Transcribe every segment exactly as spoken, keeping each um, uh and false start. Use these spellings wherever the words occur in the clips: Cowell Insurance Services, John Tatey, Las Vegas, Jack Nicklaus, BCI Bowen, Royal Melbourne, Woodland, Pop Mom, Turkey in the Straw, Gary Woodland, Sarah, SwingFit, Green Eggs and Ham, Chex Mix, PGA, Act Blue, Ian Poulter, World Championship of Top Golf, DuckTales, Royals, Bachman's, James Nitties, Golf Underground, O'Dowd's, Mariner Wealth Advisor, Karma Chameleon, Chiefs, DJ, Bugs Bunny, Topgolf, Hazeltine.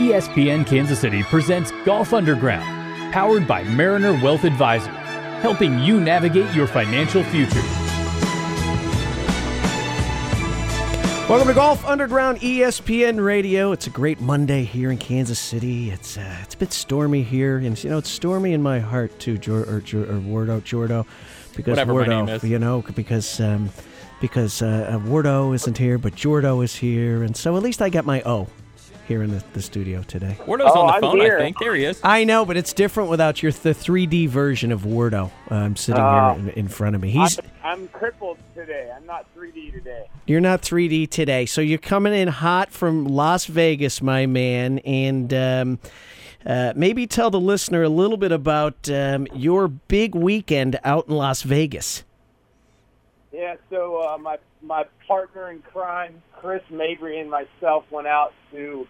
E S P N Kansas City presents Golf Underground, powered by Mariner Wealth Advisor, helping you navigate your financial future. Welcome to Golf Underground E S P N Radio. It's a great Monday here in Kansas City. It's uh, it's a bit stormy here, and you know it's stormy in my heart too, Jor- or, or Wordo, Jordo, because whatever Wordo, my name is. You know, because. Um, Because uh, Wordo isn't here, but Zordo is here, and so at least I got my O here in the, the studio today. Wordo's oh, on the phone, I think. There he is. I know, but it's different without your the three D version of Wordo. Uh, I'm sitting uh, here in, in front of me. He's I'm, I'm crippled today. I'm not three D today. You're not three D today, so you're coming in hot from Las Vegas, my man, and um, uh, maybe tell the listener a little bit about um, your big weekend out in Las Vegas. Yeah, so uh, my my partner in crime, Chris Mabry, and myself went out to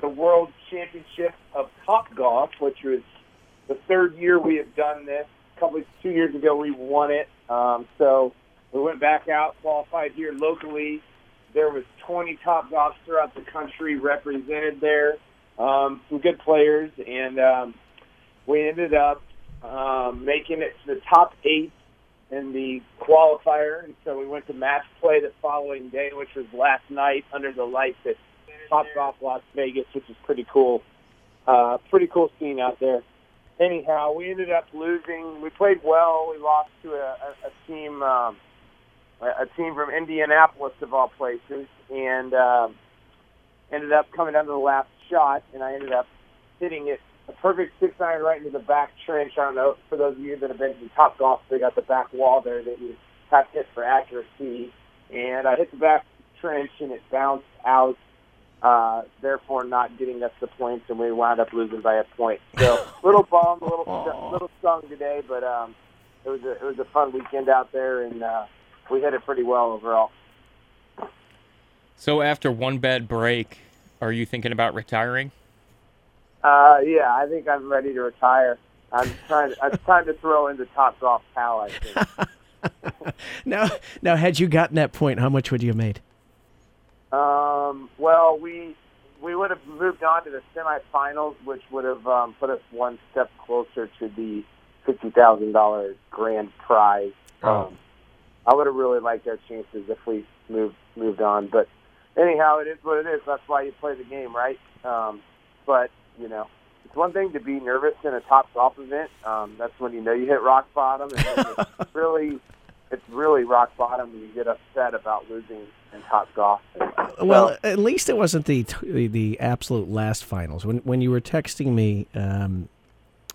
the World Championship of Top Golf, which was the third year we have done this. A couple of, two years ago, we won it. Um, so we went back out, qualified here locally. There was twenty Top Golfs throughout the country represented there, um, some good players, and um, we ended up um, making it to the top eight in the qualifier, and so we went to match play the following day, which was last night under the lights at Topgolf Las Vegas, which is pretty cool. Uh, pretty cool scene out there. Anyhow, we ended up losing. We played well. We lost to a, a, a team, um, a team from Indianapolis of all places, and uh, ended up coming down to the last shot, and I ended up hitting it. A perfect six iron right into the back trench. I don't know, for those of you that have been to Topgolf, they got the back wall there that you have to hit for accuracy. And I hit the back trench, and it bounced out, uh, therefore not getting us the points, and we wound up losing by a point. So a little bummed, a little Aww. little stung today, but um, it was a, it was a fun weekend out there, and uh, we hit it pretty well overall. So after one bad break, are you thinking about retiring? Uh, yeah, I think I'm ready to retire. I'm trying. To, I'm trying to throw in the Topgolf towel, I think. now, now, had you gotten that point, how much would you have made? Um. Well, we we would have moved on to the semifinals, which would have um, put us one step closer to the fifty thousand dollars grand prize. Oh. Um, I would have really liked our chances if we moved moved on, but anyhow, it is what it is. That's why you play the game, right? Um, but. You know, it's one thing to be nervous in a top golf event. Um, that's when you know you hit rock bottom. And it's really, it's really rock bottom when you get upset about losing in top golf. So, well, at least it wasn't the the absolute last finals. When when you were texting me, um,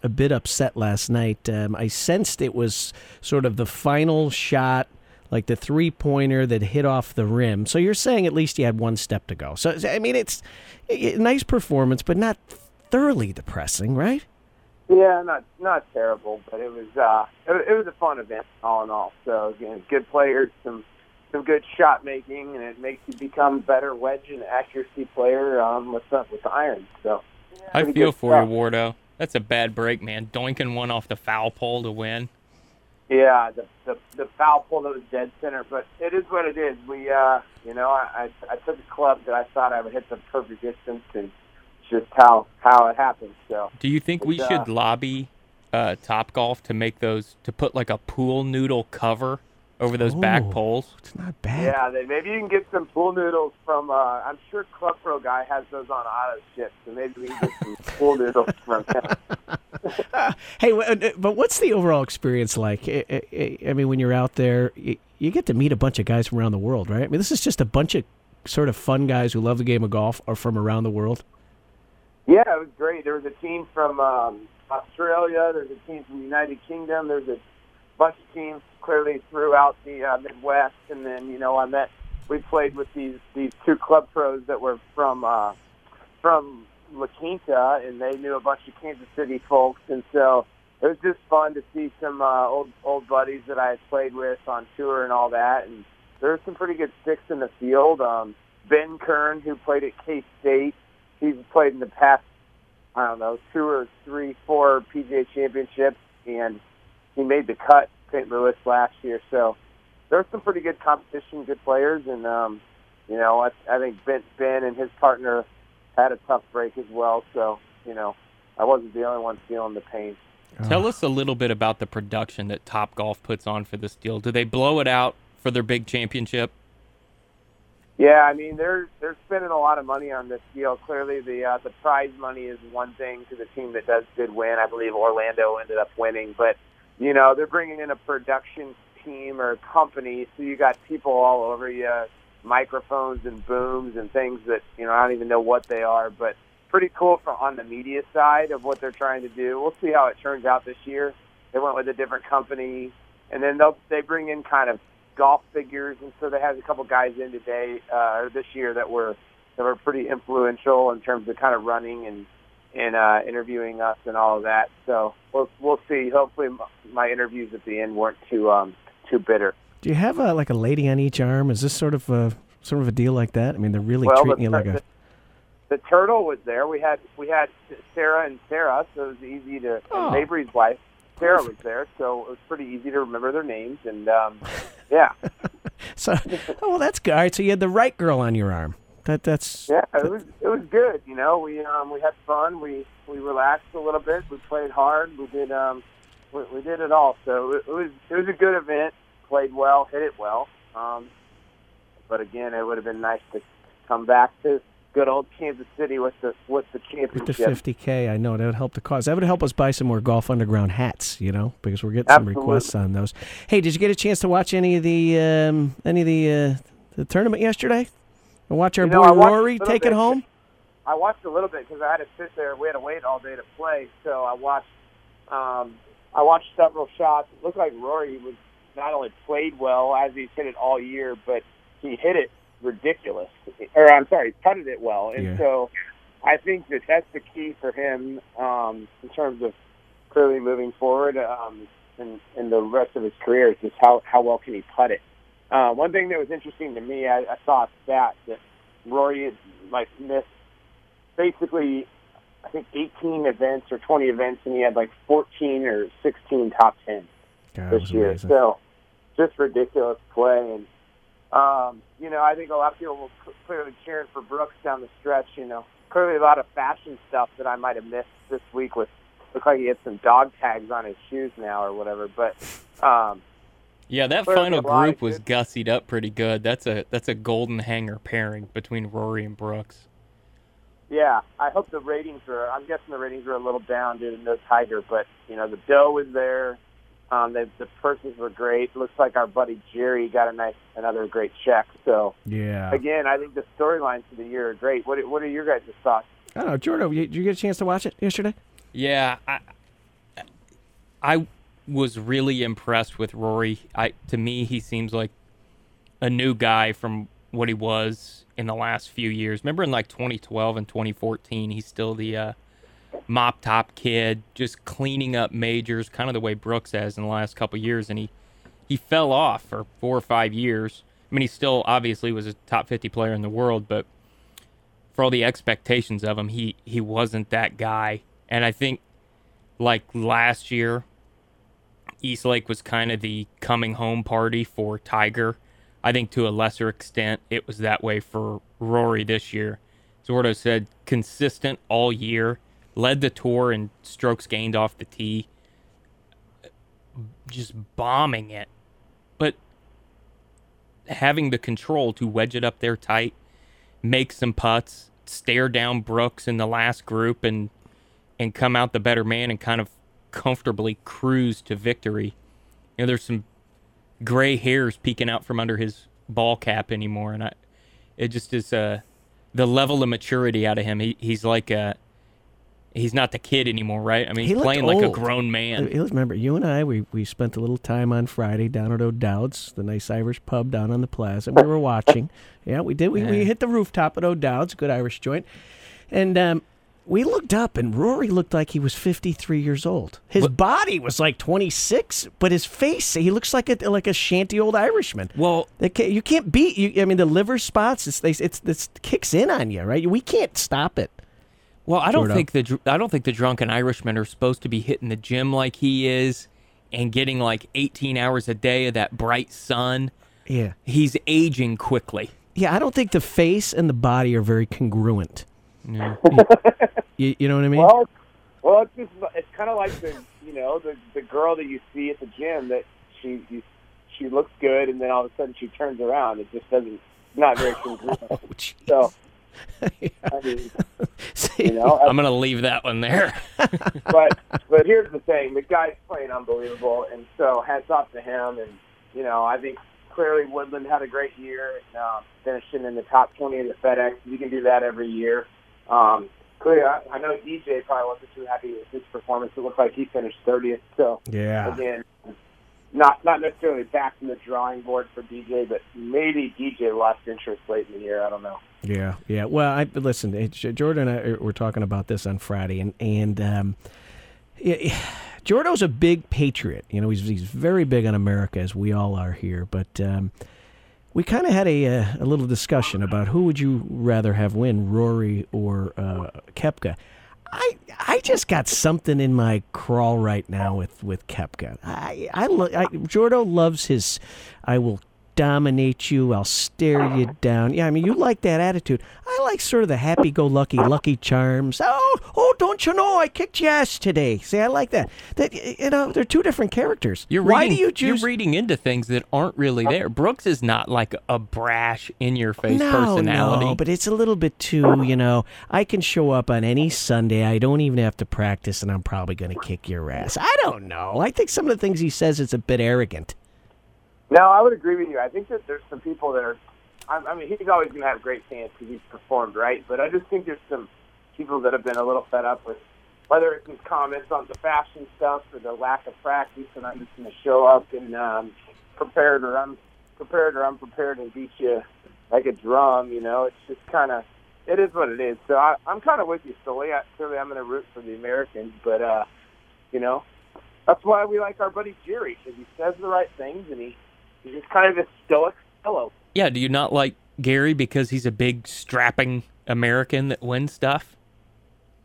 a bit upset last night, um, I sensed it was sort of the final shot, like the three-pointer that hit off the rim. So you're saying at least you had one step to go. So I mean, it's a nice performance, but not thoroughly depressing, right? Yeah, not not terrible, but it was uh, it, it was a fun event all in all. So again, good players, some some good shot making, and it makes you become better wedge and accuracy player um, with the, with the irons. So yeah, I feel for stuff. you, Wordo. That's a bad break, man. Doinking one off the foul pole to win. Yeah, the the, the foul pole that was dead center, but it is what it is. We uh, you know, I, I I took a club that I thought I would hit the perfect distance and. Just how, how it happens. So, do you think we uh, should lobby uh, Topgolf to make those to put like a pool noodle cover over those oh, back poles? It's not bad. Yeah, they, maybe you can get some pool noodles from. Uh, I'm sure Club Pro guy has those on auto ship, so maybe we can get some pool noodles from him. uh, hey, but what's the overall experience like? I, I, I mean, when you're out there, you, you get to meet a bunch of guys from around the world, right? I mean, this is just a bunch of sort of fun guys who love the game of golf are from around the world. Yeah, it was great. There was a team from um, Australia. There's a team from the United Kingdom. There's a bunch of teams clearly throughout the uh, Midwest. And then, you know, I met, we played with these, these two club pros that were from uh, from La Quinta, and they knew a bunch of Kansas City folks. And so it was just fun to see some uh, old old buddies that I had played with on tour and all that. And there were some pretty good sticks in the field. Um, Ben Kern, who played at K-State, he's played in the past, I don't know, two or three, four P G A championships, and he made the cut Saint Louis last year. So there's some pretty good competition, good players, and um, you know, I, I think Ben, Ben and his partner had a tough break as well, so, you know, I wasn't the only one feeling the pain. Tell us a little bit about the production that Topgolf puts on for this deal. Do they blow it out for their big championship? Yeah, I mean, they're they're spending a lot of money on this deal. Clearly, the uh, the prize money is one thing to the team that does good win. I believe Orlando ended up winning. But, you know, they're bringing in a production team or company, so you got people all over you, microphones and booms and things that, you know, I don't even know what they are, but pretty cool for on the media side of what they're trying to do. We'll see how it turns out this year. They went with a different company, and then they'll they bring in kind of golf figures, and so they had a couple guys in today uh, or this year that were that were pretty influential in terms of kind of running and and uh, interviewing us and all of that. So we'll we'll see. Hopefully, my interviews at the end weren't too um, too bitter. Do you have a, like a lady on each arm? Is this sort of a sort of a deal like that? I mean, they're really well, treating you like a. The turtle was there. We had we had Sarah and Sarah, so it was easy to. Oh. And Mabry's wife, Sarah, was there, so it was pretty easy to remember their names. And um, yeah. So, oh, well, that's good. All right, so you had the right girl on your arm. That that's. Yeah, it was it was good. You know, we um we had fun. We we relaxed a little bit. We played hard. We did um we, we did it all. So it, it was it was a good event. Played well, hit it well. Um, but again, it would have been nice to come back to good old Kansas City with the with the championship. With the fifty K, I know, that would help the cause. That would help us buy some more Golf Underground hats, you know, because we're getting Absolutely. some requests on those. Hey, did you get a chance to watch any of the um, any of the, uh, the tournament yesterday? And watch our you know, boy Rory take bit. it home? I watched a little bit because I had to sit there. We had to wait all day to play, so I watched. Um, I watched several shots. It looked like Rory was not only played well as he's hit it all year, but he hit it ridiculous, or I'm sorry, putted it well, and yeah. so I think that that's the key for him um, in terms of clearly moving forward um, and, and the rest of his career is just how, how well can he putt it. Uh, one thing that was interesting to me, I, I saw a stat that Rory had, like, missed basically I think eighteen events or twenty events, and he had like fourteen or sixteen top tens this year. Amazing. So just ridiculous play. And Um, you know, I think a lot of people were clearly cheering for Brooks down the stretch, you know. Clearly a lot of fashion stuff that I might have missed this week with, looks like he had some dog tags on his shoes now or whatever, but... Um, yeah, that final group was gussied up pretty good. That's a that's a golden hanger pairing between Rory and Brooks. Yeah, I hope the ratings are, I'm guessing the ratings are a little down due to no Tiger, but, you know, the dough was there. Um, the, the purses were great. Looks like our buddy Jerry got a nice, another great check. So, yeah. Again, I think the storylines for the year are great. What What are your guys' thoughts? I don't know, Jordan, did you get a chance to watch it yesterday? Yeah, I, I was really impressed with Rory. I to me, he seems like a new guy from what he was in the last few years. Remember in like twenty twelve and twenty fourteen, he's still the. Uh, mop top kid, just cleaning up majors, kind of the way Brooks has in the last couple of years, and he he fell off for four or five years. I mean, he still obviously was a top fifty player in the world, but for all the expectations of him, he he wasn't that guy. And I think, like last year, Eastlake was kind of the coming home party for Tiger. I think to a lesser extent it was that way for Rory this year. Zordo said consistent all year. Led the tour in strokes gained off the tee, just bombing it, but having the control to wedge it up there tight, make some putts, stare down Brooks in the last group, and and come out the better man and kind of comfortably cruise to victory. You know, there's some gray hairs peeking out from under his ball cap anymore, and I, it just is uh, the level of maturity out of him. He he's like a He's not the kid anymore, right? I mean, he's he playing old. like a grown man. Remember, you and I, we, we spent a little time on Friday down at O'Dowd's, the nice Irish pub down on the plaza. We were watching. Yeah, we did. We, yeah. we hit the rooftop at O'Dowd's, good Irish joint. And um, we looked up, and Rory looked like he was fifty-three years old. His what? body was like twenty-six, but his face, he looks like a like a shanty old Irishman. Well, can't, you can't beat, you, I mean, the liver spots, it's, it's, it's kicks in on you, right? We can't stop it. Well, I don't Zordo. think the I don't think the drunken Irishmen are supposed to be hitting the gym like he is, and getting like eighteen hours a day of that bright sun. Yeah, he's aging quickly. Yeah, I don't think the face and the body are very congruent. Yeah. you, you know what I mean? Well, well, it's just, it's kind of like the you know the the girl that you see at the gym that she you, she looks good and then all of a sudden she turns around. It just doesn't. Not very congruent. Oh, so. Yeah. I mean, see, you know, I, I'm going to leave that one there. but but here's the thing: the guy's playing unbelievable, and so hats off to him. And you know, I think clearly Woodland had a great year, uh, finishing in the top twenty in the FedEx. You can do that every year. Um, clearly, I, I know D J probably wasn't too happy with his performance. It looked like he finished thirtieth. So yeah, again. Not not necessarily back from the drawing board for D J, but maybe D J lost interest late in the year. I don't know. Yeah, yeah. Well, I listen, it, Jordan and I were talking about this on Friday, and, and um, yeah, Jordo's a big patriot. You know, he's he's very big on America, as we all are here. But um, we kind of had a, a, a little discussion about who would you rather have win, Rory or uh, Koepka. I I just got something in my crawl right now with, with Koepka. I I, lo- I Zordo loves his. I will dominate you. I'll stare you down. Yeah, I mean you like that attitude. I like sort of the happy-go-lucky, Lucky Charms. Oh oh, don't you know I kicked your ass today? See, I like that. That you know they're two different characters. You're reading, Why do you choose? You're reading into things that aren't really there. Brooks is not like a brash, in-your-face no, personality. No, but it's a little bit too. You know, I can show up on any Sunday. I don't even have to practice, and I'm probably going to kick your ass. I don't know. I think some of the things he says it's a bit arrogant. No, I would agree with you. I think that there's some people that are, I mean, he's always going to have great fans because he's performed, right? But I just think there's some people that have been a little fed up with, whether it's his comments on the fashion stuff or the lack of practice, and I'm just going to show up and um, prepared or unprepared or unprepared and beat you like a drum, you know? It's just kind of, it is what it is. So I, I'm kind of with you, Sully. I, clearly I'm going to root for the Americans, but, uh, you know, that's why we like our buddy Jerry because he says the right things and he, he's just kind of a stoic fellow. Yeah, do you not like Gary because he's a big, strapping American that wins stuff?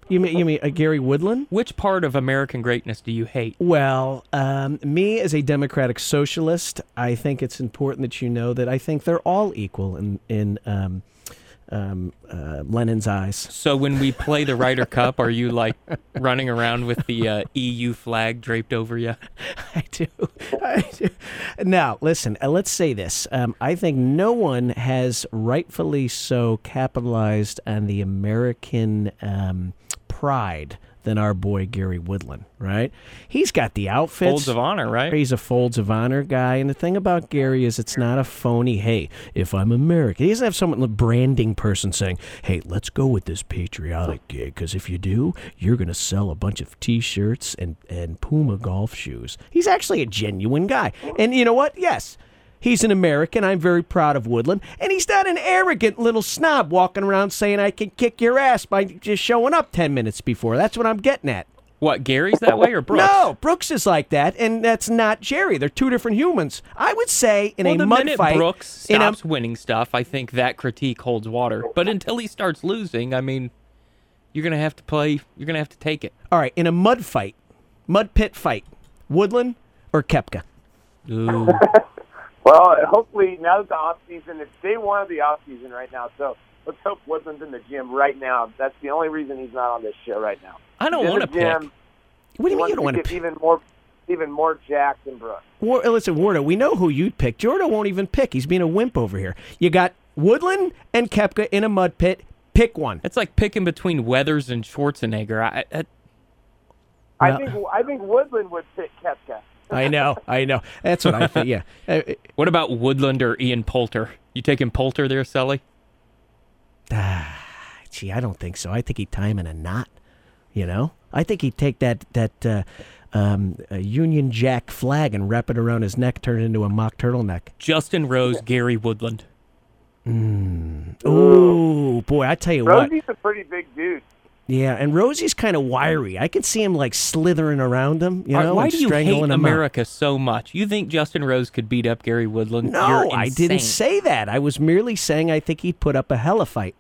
You mean you mean a Gary Woodland? Which part of American greatness do you hate? Well, um, me as a democratic socialist, I think it's important that you know that I think they're all equal in, in um, um, uh, Lenin's eyes. So when we play the Ryder Cup, are you, like, running around with the uh, E U flag draped over you? I do. I do. Now, listen, uh, let's say this. Um, I think no one has rightfully so capitalized on the American um, pride than our boy Gary Woodland, right? He's got the outfits. Folds of honor, right? He's a Folds of Honor guy. And the thing about Gary is it's not a phony, hey, if I'm American. He doesn't have someone, a branding person saying, hey, let's go with this patriotic gig because if you do, you're going to sell a bunch of T-shirts and, and Puma golf shoes. He's actually a genuine guy. And you know what? Yes. He's an American. I'm very proud of Woodland. And he's not an arrogant little snob walking around saying I can kick your ass by just showing up ten minutes before. That's what I'm getting at. What, Gary's that way or Brooks? No, Brooks is like that, and that's not Jerry. They're two different humans. I would say in well, a mud fight. Brooks stops a, winning stuff, I think that critique holds water. But until he starts losing, I mean, you're going to have to play. You're going to have to take it. All right, in a mud fight, mud pit fight, Woodland or Koepka? Ooh. Well, hopefully now that the off-season, it's day one of the off-season right now, so let's hope Woodland's in the gym right now. That's the only reason he's not on this show right now. I don't want to pick. What do you mean you don't want to pick? Even more, even more jacked than Brooks. War, listen, Wardo, we know who you'd pick. Jordan won't even pick. He's being a wimp over here. You got Woodland and Koepka in a mud pit. Pick one. It's like picking between Weathers and Schwarzenegger. I, I, I, well, think, I think Woodland would pick Koepka. I know, I know. That's what I think, yeah. What about Woodland or Ian Poulter? You taking Poulter there, Sully? Ah, gee, I don't think so. I think he'd tie him in a knot, you know? I think he'd take that that uh, um, Union Jack flag and wrap it around his neck, turn it into a mock turtleneck. Justin Rose, Gary Woodland. Mm. Ooh, boy, I tell you Rosie's what. Rosie's a pretty big dude. Yeah, and Rosie's kind of wiry. I can see him, like, slithering around him, you know, Why do you hate America so much? You think Justin Rose could beat up Gary Woodland? No, I didn't say that. I was merely saying I think he'd put up a hell of a fight.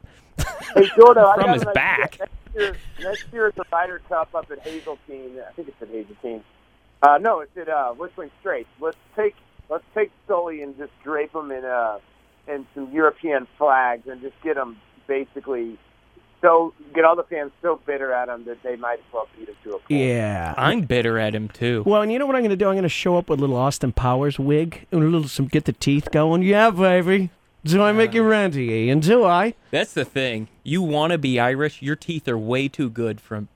Hey, Jordan, from his back. Next year, next year at the Ryder Cup up at Hazeltine. I think it's at Hazeltine. Uh, no, it's at uh, Whistling Straits. Let's take let's take Sully and just drape him in, uh, in some European flags and just get him basically so get all the fans so bitter at him that they might as well beat him to a point. Yeah, I'm bitter at him too. Well, and you know what I'm going to do? I'm going to show up with a little Austin Powers wig and a little some get the teeth going. Yeah, baby. Do I make you ranty? And do I? That's the thing. You want to be Irish. Your teeth are way too good from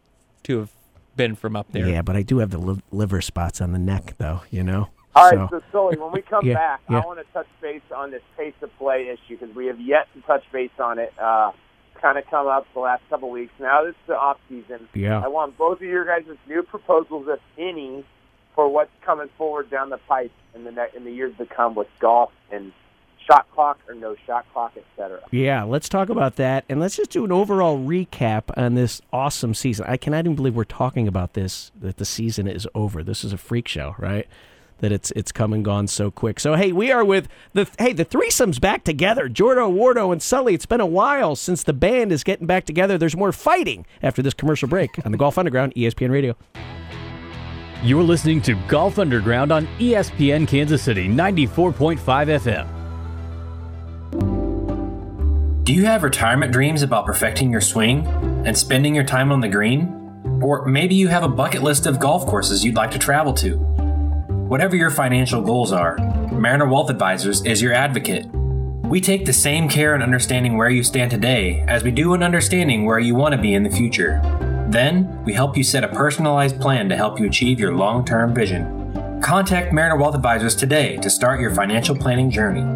to have been from up there. Yeah, but I do have the li- liver spots on the neck, though. You know. All so. right, so Sully, when we come yeah, back, yeah. I want to touch base on this pace of play issue because we have yet to touch base on it. Uh, kind of come up the last couple weeks. Now this is the off season. Yeah. I want both of your guys' new proposals, if any, for what's coming forward down the pipe in the ne- in the years to come with golf and shot clock or no shot clock, et cetera. Yeah, let's talk about that, and let's just do an overall recap on this awesome season. I cannot even believe we're talking about this, that the season is over. This is a freak show, right? That it's it's come and gone so quick. So, hey, we are with, the hey, the threesome's back together. Zordo, Wardo, and Sully. It's been a while since the band is getting back together. There's more fighting after this commercial break on the Golf Underground, E S P N Radio. You're listening to Golf Underground on E S P N Kansas City, ninety-four point five F M. Do you have retirement dreams about perfecting your swing and spending your time on the green? Or maybe you have a bucket list of golf courses you'd like to travel to. Whatever your financial goals are, Mariner Wealth Advisors is your advocate. We take the same care in understanding where you stand today as we do in understanding where you want to be in the future. Then, we help you set a personalized plan to help you achieve your long-term vision. Contact Mariner Wealth Advisors today to start your financial planning journey.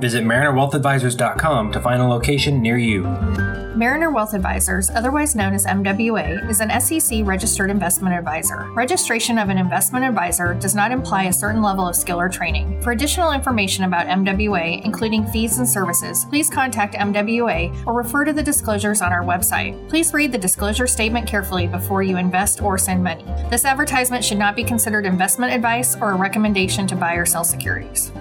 Visit Mariner Wealth Advisors dot com to find a location near you. Mariner Wealth Advisors, otherwise known as M W A, is an S E C-registered investment advisor. Registration of an investment advisor does not imply a certain level of skill or training. For additional information about M W A, including fees and services, please contact M W A or refer to the disclosures on our website. Please read the disclosure statement carefully before you invest or send money. This advertisement should not be considered investment advice or a recommendation to buy or sell securities.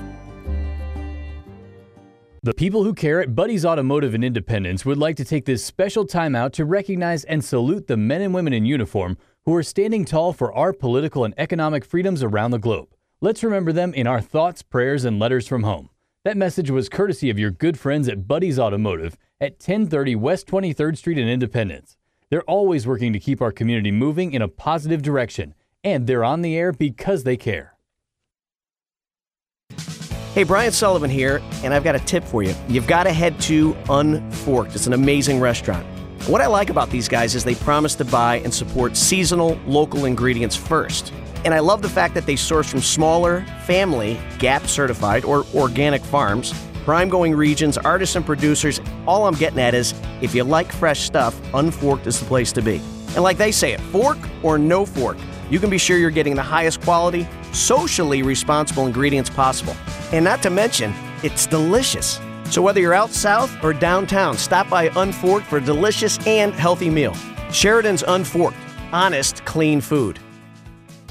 The people who care at Buddy's Automotive in Independence would like to take this special time out to recognize and salute the men and women in uniform who are standing tall for our political and economic freedoms around the globe. Let's remember them in our thoughts, prayers, and letters from home. That message was courtesy of your good friends at Buddy's Automotive at ten thirty West twenty-third Street in Independence. They're always working to keep our community moving in a positive direction, and they're on the air because they care. Hey, Brian Sullivan here, and I've got a tip for you. You've got to head to Unforked. It's an amazing restaurant. What I like about these guys is they promise to buy and support seasonal, local ingredients first. And I love the fact that they source from smaller, family, G A P-certified, or organic farms, prime-going regions, artists and producers. All I'm getting at is, if you like fresh stuff, Unforked is the place to be. And like they say it, fork or no fork, you can be sure you're getting the highest quality, socially responsible ingredients possible. And not to mention, it's delicious. So whether you're out south or downtown, stop by Unforked for a delicious and healthy meal. Sheridan's Unforked. Honest, clean food.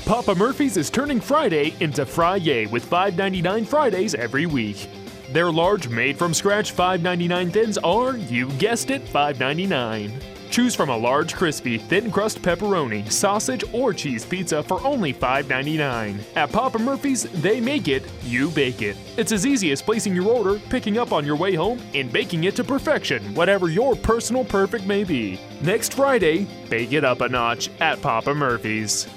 Papa Murphy's is turning Friday into Fri-Yay with five ninety-nine Fridays every week. Their large, made-from-scratch five ninety-nine thins are, you guessed it, five ninety-nine. Choose from a large, crispy, thin-crust pepperoni, sausage, or cheese pizza for only five ninety-nine. At Papa Murphy's, they make it, you bake it. It's as easy as placing your order, picking up on your way home, and baking it to perfection, whatever your personal perfect may be. Next Friday, bake it up a notch at Papa Murphy's.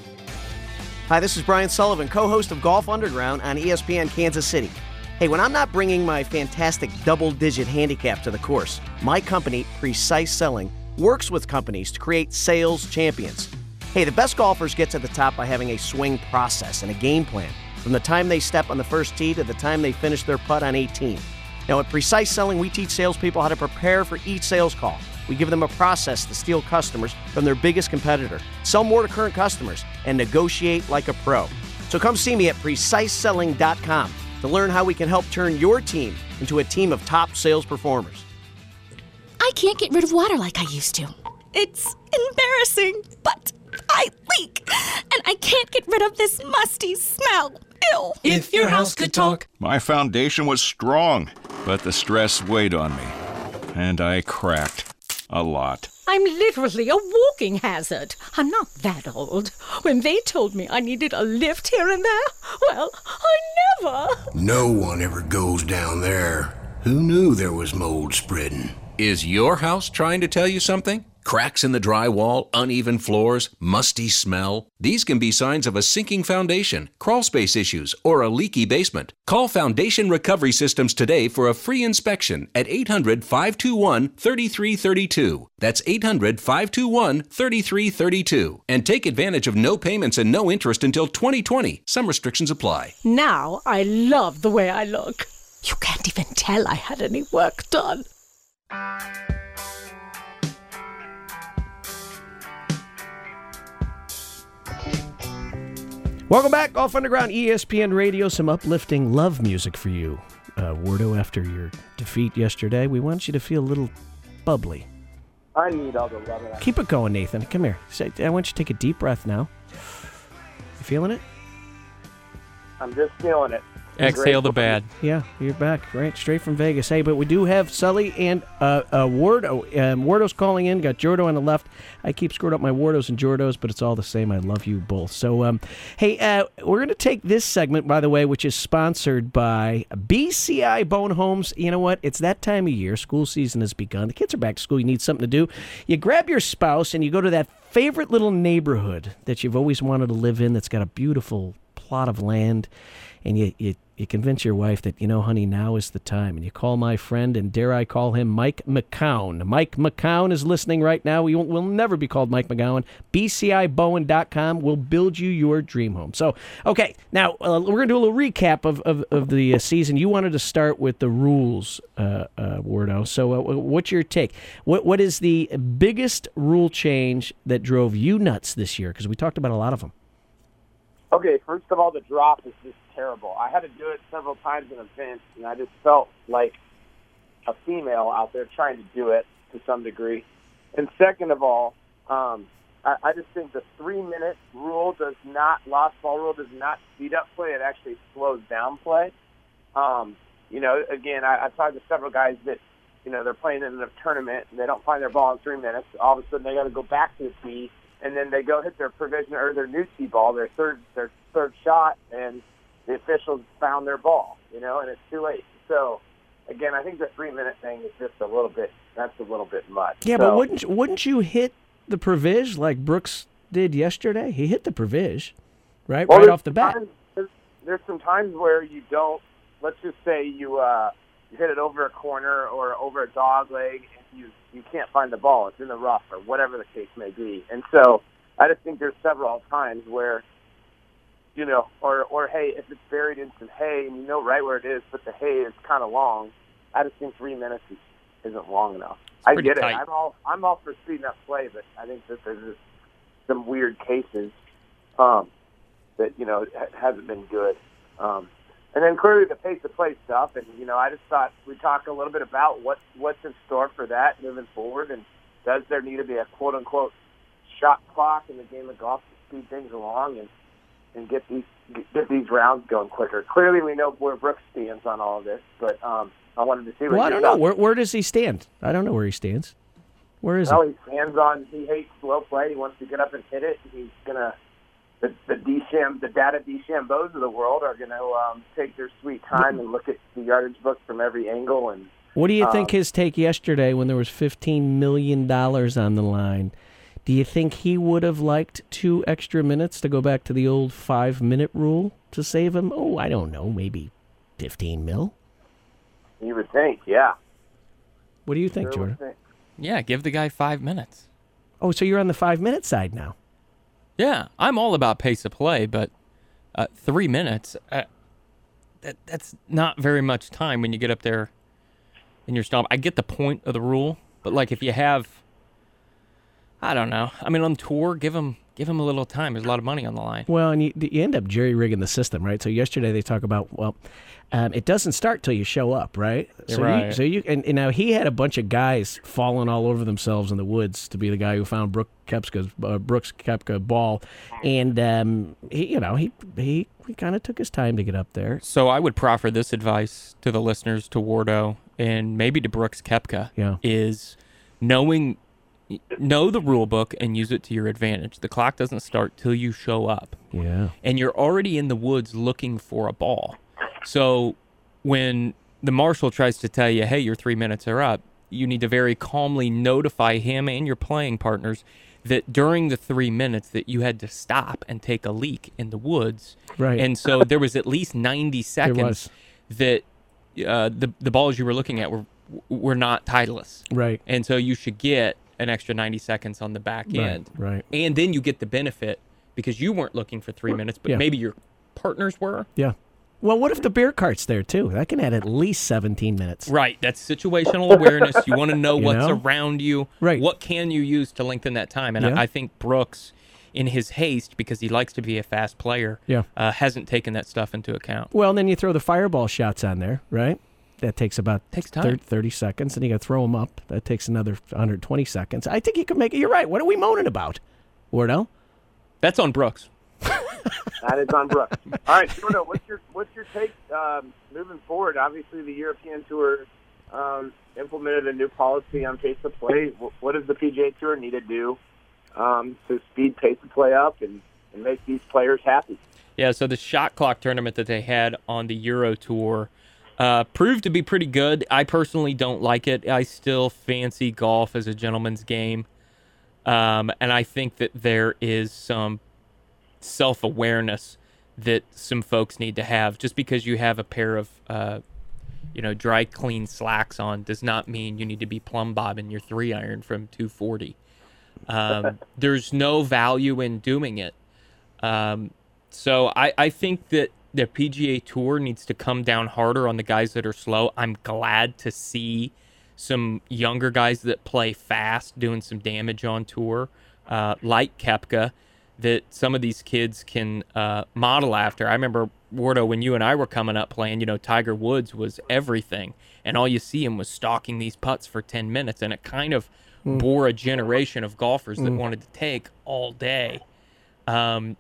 Hi, this is Brian Sullivan, co-host of Golf Underground on E S P N Kansas City. Hey, when I'm not bringing my fantastic double-digit handicap to the course, my company, Precise Selling, works with companies to create sales champions. Hey, the best golfers get to the top by having a swing process and a game plan from the time they step on the first tee to the time they finish their putt on eighteen. Now, at Precise Selling, we teach salespeople how to prepare for each sales call. We give them a process to steal customers from their biggest competitor, sell more to current customers, and negotiate like a pro. So come see me at precise selling dot com to learn how we can help turn your team into a team of top sales performers. I can't get rid of water like I used to. It's embarrassing, but I leak, and I can't get rid of this musty smell. Ew. If your house could talk. My foundation was strong, but the stress weighed on me, and I cracked a lot. I'm literally a walking hazard. I'm not that old. When they told me I needed a lift here and there, well, I never. No one ever goes down there. Who knew there was mold spreading? Is your house trying to tell you something? Cracks in the drywall, uneven floors, musty smell. These can be signs of a sinking foundation, crawl space issues, or a leaky basement. Call Foundation Recovery Systems today for a free inspection at eight hundred, five two one, three three three two. That's eight hundred, five two one, three three three two. And take advantage of no payments and no interest until twenty twenty. Some restrictions apply. Now I love the way I look. You can't even tell I had any work done. Welcome back, Golf Underground, E S P N Radio. Some uplifting love music for you, uh, Wordo. After your defeat yesterday, we want you to feel a little bubbly. I need all the love. Keep it going, Nathan. Come here. Say, I want you to take a deep breath now. You feeling it? I'm just feeling it. Exhale the bad. Yeah, you're back, right? Straight from Vegas. Hey, but we do have Sully and uh, uh, Wordo. Um, Wordo's calling in. Got Jordo on the left. I keep screwing up my Wordos and Jordos, but it's all the same. I love you both. So, um, hey, uh, we're going to take this segment, by the way, which is sponsored by B C I Bone Homes. You know what? It's that time of year. School season has begun. The kids are back to school. You need something to do. You grab your spouse, and you go to that favorite little neighborhood that you've always wanted to live in that's got a beautiful plot of land, and you, you You convince your wife that, you know, honey, now is the time. And you call my friend, and dare I call him Mike McCown. Mike McCown is listening right now. We will never be called Mike McGowan. B C I Bowen dot com will build you your dream home. So, okay, now uh, we're going to do a little recap of, of, of the uh, season. You wanted to start with the rules, uh, uh, Wordo. So uh, what's your take? What What is the biggest rule change that drove you nuts this year? Because we talked about a lot of them. Okay, first of all, the drop is just terrible. I had to do it several times in events, and I just felt like a female out there trying to do it to some degree. And second of all, um, I, I just think the three-minute rule does not, lost ball rule does not speed up play. It actually slows down play. Um, you know, again, I, I've talked to several guys that, you know, they're playing in a tournament, and they don't find their ball in three minutes. All of a sudden, they got to go back to the tee, and then they go hit their provision or their new tee ball, their third their third shot, and the officials found their ball, you know, and it's too late. So, again, I think the three-minute thing is just a little bit, that's a little bit much. Yeah, so, but wouldn't, wouldn't you hit the provision like Brooks did yesterday? He hit the provision, right, well, right off the bat. Times, there's, there's some times where you don't, let's just say you, uh, you hit it over a corner or over a dog leg, and you you can't find the ball. It's in the rough or whatever the case may be. And so I just think there's several times where, you know, or, or hey, if it's buried in some hay and you know right where it is, but the hay is kind of long, I just think three minutes is, isn't long enough. It's I get tight. it. I'm all, I'm all for speeding up play, but I think that there's just some weird cases um, that, you know, hasn't been good. Um And then clearly the pace of play stuff, and, you know, I just thought we'd talk a little bit about what, what's in store for that moving forward, and does there need to be a quote-unquote shot clock in the game of golf to speed things along and, and get these get these rounds going quicker. Clearly we know where Brooks stands on all of this, but um, I wanted to see what well, I don't know. Where, where does he stand? I don't know where he stands. Where is well, he? He stands on he hates slow play. He wants to get up and hit it. He's going to... The the, DeChambeau, the data DeChambeaus of the world are going to um, take their sweet time and look at the yardage book from every angle. And what do you um, think his take yesterday when there was fifteen million dollars on the line? Do you think he would have liked two extra minutes to go back to the old five-minute rule to save him? Oh, I don't know, maybe fifteen mil? You would think, yeah. What do you think, sure Jordan? Think. Yeah, give the guy five minutes. Oh, so you're on the five-minute side now. Yeah, I'm all about pace of play, but uh, three minutes, uh, that that's not very much time when you get up there in your stomp. I get the point of the rule, but, like, if you have, I don't know, I mean, on tour, give them, give them a little time. There's a lot of money on the line. Well, and you, you end up jerry-rigging the system, right? So yesterday they talk about, well, um, it doesn't start till you show up, right? So right. You, so you, and, and now he had a bunch of guys falling all over themselves in the woods to be the guy who found Brooks. Koepka's, uh, Brooks Koepka ball, and um, he, you know, he he, he kind of took his time to get up there. So I would proffer this advice to the listeners, to Wordo, and maybe to Brooks Koepka, yeah. is knowing know the rule book and use it to your advantage. The clock doesn't start till you show up, yeah, and you're already in the woods looking for a ball. So when the marshal tries to tell you, hey, your three minutes are up, you need to very calmly notify him and your playing partners that during the three minutes that you had to stop and take a leak in the woods. Right. And so there was at least ninety seconds that uh, the the balls you were looking at were were not Titleist. Right. And so you should get an extra ninety seconds on the back end. Right. Right. And then you get the benefit because you weren't looking for three minutes, but yeah. maybe your partners were. Yeah. Well, what if the beer cart's there, too? That can add at least seventeen minutes. Right. That's situational awareness. You want to know you what's know? around you. Right. What can you use to lengthen that time? And yeah. I, I think Brooks, in his haste, because he likes to be a fast player, yeah. uh, hasn't taken that stuff into account. Well, and then you throw the fireball shots on there, right? That takes about takes time. thirty seconds, and you got to throw them up. That takes another one hundred twenty seconds. I think you could make it. You're right. What are we moaning about, Wordo? That's on Brooks. That is on Brooks. All right, Jordan, what's your what's your take um, moving forward? Obviously, the European Tour um, implemented a new policy on pace of play. What does the P G A Tour need to do um, to speed pace of play up and, and make these players happy? Yeah, so the shot clock tournament that they had on the Euro Tour uh, proved to be pretty good. I personally don't like it. I still fancy golf as a gentleman's game, um, and I think that there is some self-awareness that some folks need to have. Just because you have a pair of uh you know dry clean slacks on does not mean you need to be plumb bobbing your three iron from two forty. Um there's no value in doing it. um so i i think that the P G A Tour needs to come down harder on the guys that are slow. I'm glad to see some younger guys that play fast doing some damage on tour, uh like Koepka, that some of these kids can uh, model after. I remember, Wordo, when you and I were coming up playing, you know, Tiger Woods was everything, and all you see him was stalking these putts for ten minutes, and it kind of mm. bore a generation of golfers that mm. wanted to take all day. Um,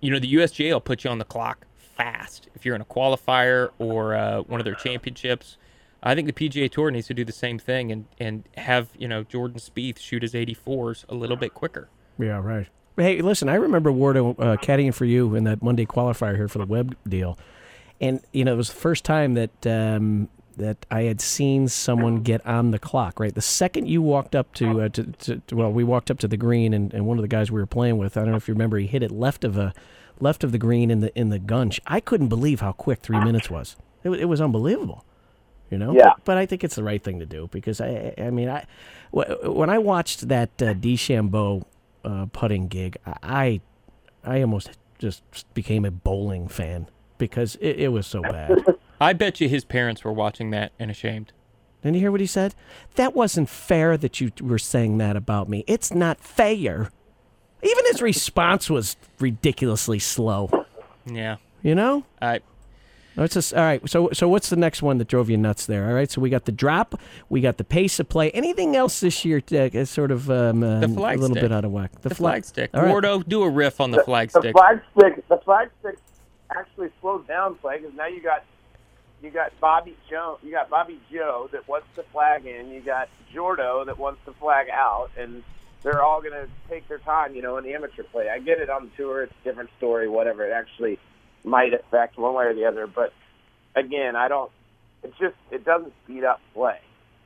you know, the U S G A will put you on the clock fast if you're in a qualifier or uh, one of their championships. I think the P G A Tour needs to do the same thing and, and have, you know, Jordan Spieth shoot his eighty-fours a little bit quicker. Yeah, right. Hey, listen, I remember Wordo uh, caddying for you in that Monday qualifier here for the web deal. And, you know, it was the first time that um, that I had seen someone get on the clock, right? The second you walked up to, uh, to, to, to well, we walked up to the green, and, and one of the guys we were playing with, I don't know if you remember, he hit it left of a left of the green in the in the gunch. I couldn't believe how quick three minutes was. It, it was unbelievable. You know, yeah. But, but I think it's the right thing to do because, I I mean, I when I watched that uh, DeChambeau Uh, putting gig, I I almost just became a bowling fan because it, it was so bad. I bet you his parents were watching that and ashamed. Didn't you hear what he said? That wasn't fair that you were saying that about me. It's not fair. Even his response was ridiculously slow. Yeah. You know? I... It's just, all right, so so what's the next one that drove you nuts there? All right, so we got the drop, we got the pace of play. Anything else this year that is sort of um, uh, a little stick. bit out of whack? The, the flag, flag stick. Right. Wordo, do a riff on the, the flag stick. The flag stick. The flag stick actually slowed down play because now you got you got Bobby Joe, you got Bobby Joe that wants the flag in, you got Zordo that wants the flag out, and they're all going to take their time, you know, in the amateur play. I get it on the tour; it's a different story, whatever. It actually might affect one way or the other, but again, I don't. It just it doesn't speed up play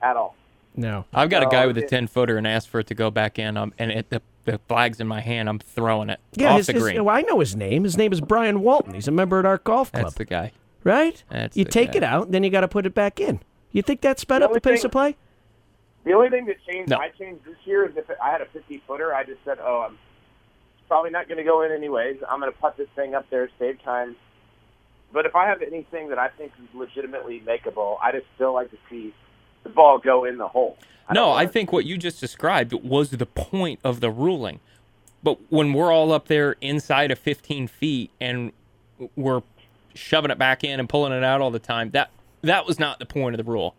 at all. No, I've got so, a guy with a ten footer and asked for it to go back in, um, and it, the the flag's in my hand. I'm throwing it yeah, off his, the green. His, well, I know his name. His name is Brian Walton. He's a member at our golf club. That's the guy, right? That's you the take guy. It out, then you got to put it back in. You think that sped the up the pace thing, of play? The only thing that changed, no. I changed this year is if it, I had a fifty footer, I just said, oh, I'm probably not going to go in anyways. I'm going to put this thing up there, save time. But if I have anything that I think is legitimately makeable, I just still like to see the ball go in the hole. I no, I think what you just described was the point of the ruling. But when we're all up there inside of fifteen feet and we're shoving it back in and pulling it out all the time, that that was not the point of the rule.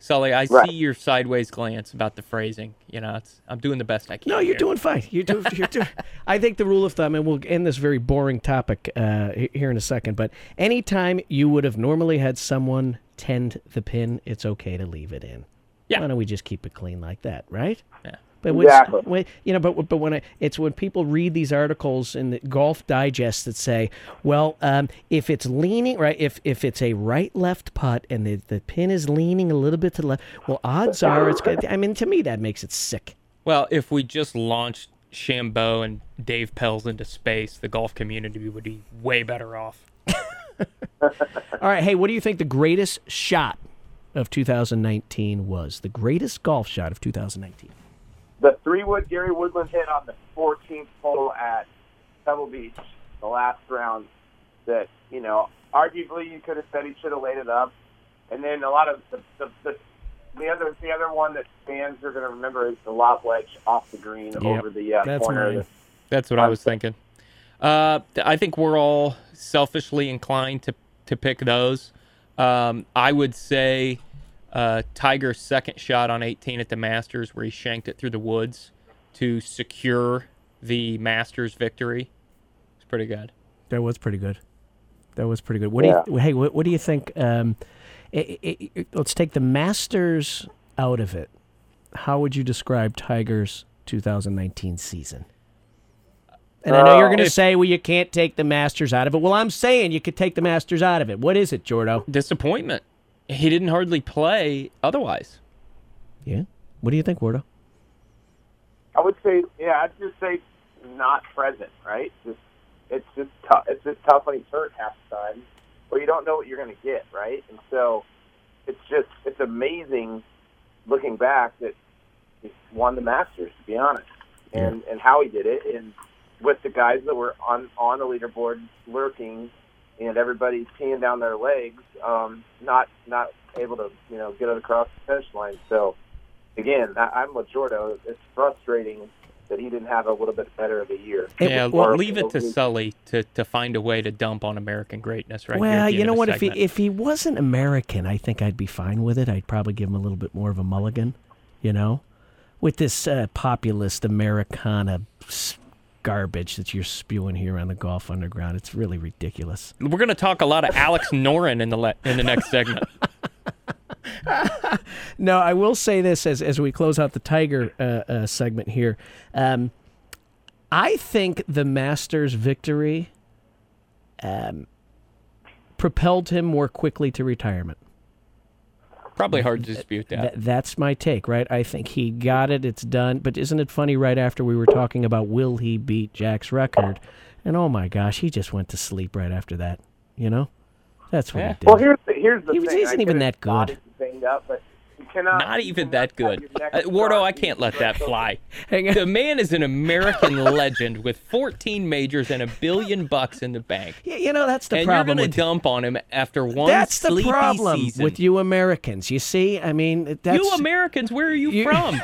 Sully, I right. see your sideways glance about the phrasing. You know, it's, I'm doing the best I can. No, you're here. doing fine. You're doing. You're doing. I think the rule of thumb, and we'll end this very boring topic uh, here in a second. But anytime you would have normally had someone tend the pin, it's okay to leave it in. Yeah. Why don't we just keep it clean like that, right? Yeah. But when, exactly. when, you know, but but when I, it's when people read these articles in the Golf Digest that say, well, um, if it's leaning right, if if it's a right-left putt and the, the pin is leaning a little bit to the left, well, odds are it's good. I mean, to me, that makes it sick. Well, if we just launched Shambo and Dave Pells into space, the golf community would be way better off. All right, hey, what do you think the greatest shot of two thousand nineteen was? The greatest golf shot of two thousand nineteen? The three-wood Gary Woodland hit on the fourteenth hole at Pebble Beach, the last round, that, you know, arguably you could have said he should have laid it up. And then a lot of the the, the, the other the other one that fans are going to remember is the lob wedge off the green yep. over the uh, That's corner. Nice. That's what I was thinking. Uh, I think we're all selfishly inclined to, to pick those. Um, I would say... Uh, Tiger's second shot on eighteen at the Masters, where he shanked it through the woods to secure the Masters victory. It's pretty good. That was pretty good. That was pretty good. What yeah. do you, hey, what, what do you think? Um, it, it, it, let's take the Masters out of it. How would you describe Tiger's two thousand nineteen season? And I know you're going to say, well, you can't take the Masters out of it. Well, I'm saying you could take the Masters out of it. What is it, Jordo? Disappointment. He didn't hardly play otherwise. Yeah. What do you think, Wordo? I would say, yeah, I'd just say not present, right? Just, it's just tough. It's just tough when he's hurt half the time, or you don't know what you're going to get, right? And so it's just, it's amazing looking back that he won the Masters, to be honest, and yeah. and how he did it, and with the guys that were on, on the leaderboard lurking. And everybody's peeing down their legs, um, not not able to, you know, get it across the finish line. So, again, I, I'm with Jordo. It's frustrating that he didn't have a little bit better of a year. Yeah, well, leave it to Sully to, to find a way to dump on American greatness, right? Well, you know what? If he if he wasn't American, I think I'd be fine with it. I'd probably give him a little bit more of a mulligan, you know, with this uh, populist Americana garbage that you're spewing here on the Golf Underground. It's really ridiculous. We're going to talk a lot of Alex Noren in the le- in the next segment. No, I will say this as, as we close out the Tiger uh, uh, segment here. Um, I think the Masters victory um, propelled him more quickly to retirement. Probably hard to dispute that. That's my take, right? I think he got it. It's done. But isn't it funny, right after we were talking about will he beat Jack's record? And, oh, my gosh, he just went to sleep right after that, you know? That's what yeah. he did. Well, here's the, here's the he thing. He isn't even that good. Up, but you cannot, Not even you that good. Uh, Wardo, I can't let that fly. Hang on. The man is an American legend with fourteen majors and a billion bucks in the bank. Yeah, you know, that's the and problem. And you're going to dump on him after one that's sleepy season. That's the problem season. With you Americans. You see, I mean, that's... You Americans, where are you, you... from?